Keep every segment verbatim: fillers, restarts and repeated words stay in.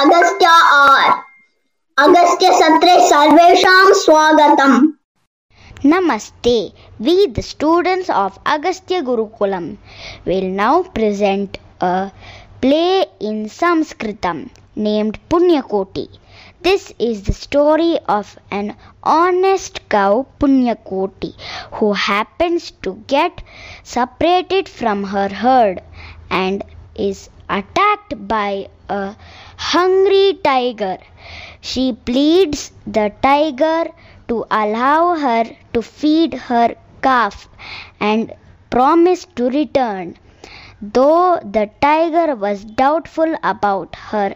Agastya or Agastya Satre Sarvesham Swagatam. Namaste. We, the students of Agastya Gurukulam, will now present a play in Sanskritam named Punyakoti. This is the story of an honest cow, Punyakoti, who happens to get separated from her herd and is attacked by a hungry tiger. She pleads the tiger to allow her to feed her calf and promise to return. Though the tiger was doubtful about her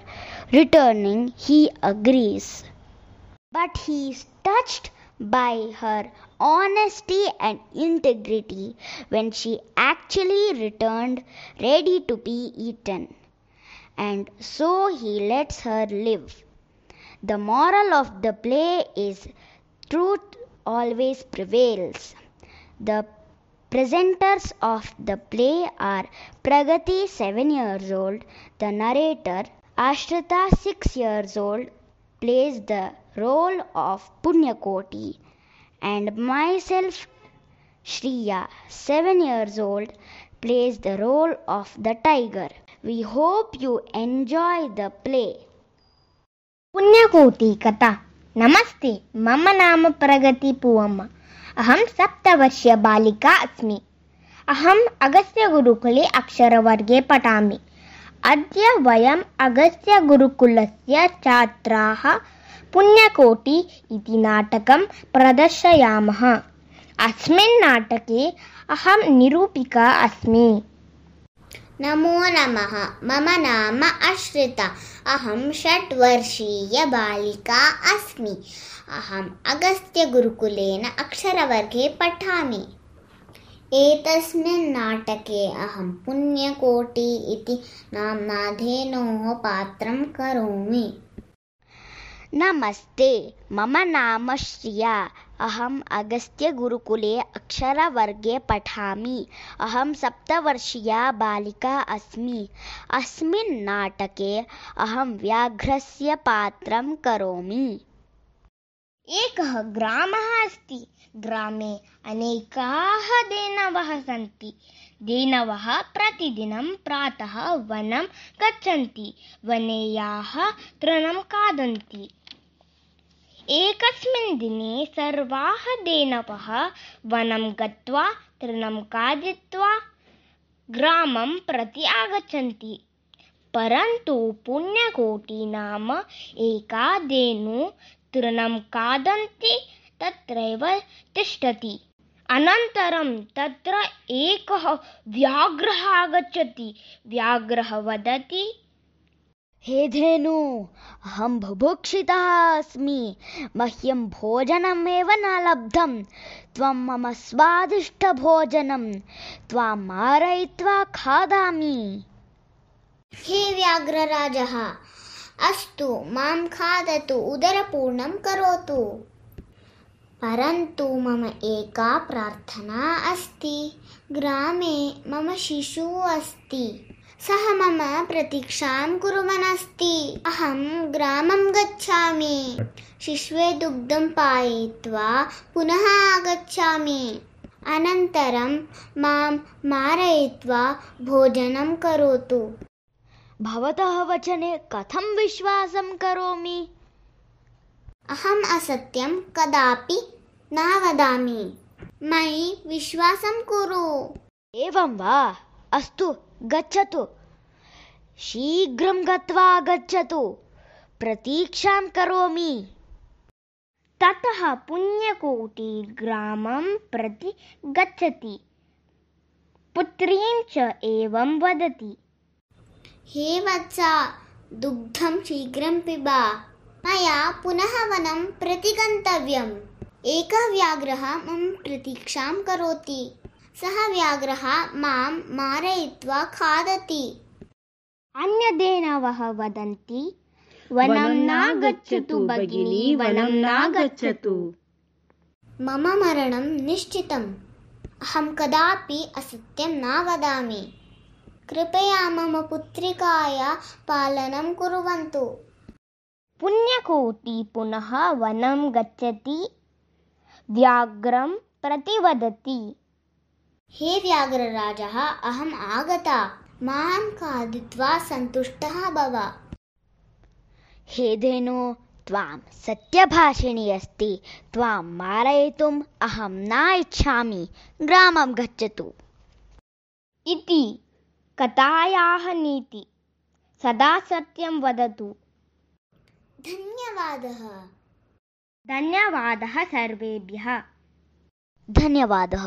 returning, he agrees. But he is touched by her honesty and integrity when she actually returned ready to be eaten. And so he lets her live. The moral of the play is truth always prevails. The presenters of the play are Pragati, seven years old. The narrator, Ashrita, six years old, plays the role of Punyakoti, and myself, Shriya, seven years old, plays the role of the tiger. We hope you enjoy the play. Punyakoti Kata. Namaste, Mama Nama Pragati Puama. Aham Saptavarsya Balika Asmi. Aham Agastya Gurukule Aksharavarge Patami. Adya Vayam Agastya Gurukulasya Chatraha Punyakoti Iti Natakam Pradashayamaha. Asmin Natake Aham Nirupika Asmi. Namo Namaha. Mama Nama Ashrita. Aham Shatvarshiya Balika Asmi. Aham Agastya Gurukulena Aksharavarge Patami. Etasmin Natake Aham Punyakoti Iti Namnadhenoho Patram Karomi. Namaste. Mama Nama Shriya. Aham Agastya Gurukule Akshara Varge Pathami. Aham Saptavarshiya Balika Asmi. Asmin Natake Aham Vyagrasya Patram Karomi. Ekah Gramah Asti. Grame Anekaha Denavaha Santi. Denavaha Pratidinam Prataha Vanam Gachanti. Vaneyaha Tranam Kadanti. Ekasmin dine sarvaha denavaha vanam gatva trinam kaditva gramam prati agachanti. Parantu Punyakoti nama eka denu trinam kadanti tatraiva tishtati. Anantaram tatra ekah vyagraha agachati. Vyagraha vadati. He dhenu, aham bhubhukshitah asmi, mahyam bhojanam eva nalabdham, tvam mama swadishta bhojanam, tvam maraitva khadami. He Vyagra Rajaha, astu mam khadatu udarapurnam karotu. Parantu mama eka prarthana asti, grame mama shishu asti. Saha mama pratiksham kurumanasti. Aham gramam gacchami. Shishve dugdam payitva punaha gacchami. Anantaram mam marayitva bhojanam karotu. Bhavatah vachane katham vishwasam karomi. Aham asatyam kadapi na vadami. Mai vishwasam kuru. Evam va. Astu. Gacchatu. Shigram gatva gacchatu. Pratiksham karomi. Tataha Punyakoti gramam prati gacchati. Putrim cha evam vadati. He vatsa dugdham shigram piba. Maya punahavanam pratigantavyam. Eka vyagraha mam pratiksham karoti. Saha vyagraha mam marayitva khadati. Anyadhenavaha vadanti. Vanam na gacchatu bagini. Vanam na gacchatu. Mama maranam nishchitam. Aham kadapi asatyam na vadami. Kripaya mama putrikaya palanam kuruvantu. पुण्यकोटि पुनः वनं गच्छति व्याघ्रं प्रतिवदति। हे व्याघ्रराजः, अहम् आगता, मां खादित्वा सन्तुष्टः भव। हे धेनो, त्वां सत्यभाषिणी अस्ति, त्वां मारयितुम् अहं न इच्छामि, ग्रामं गच्छतु। इति कथायाः नीति। सदा सत्यं वदतु। धन्यवादः। धन्यवादः सर्वेभ्यः। धन्यवादः।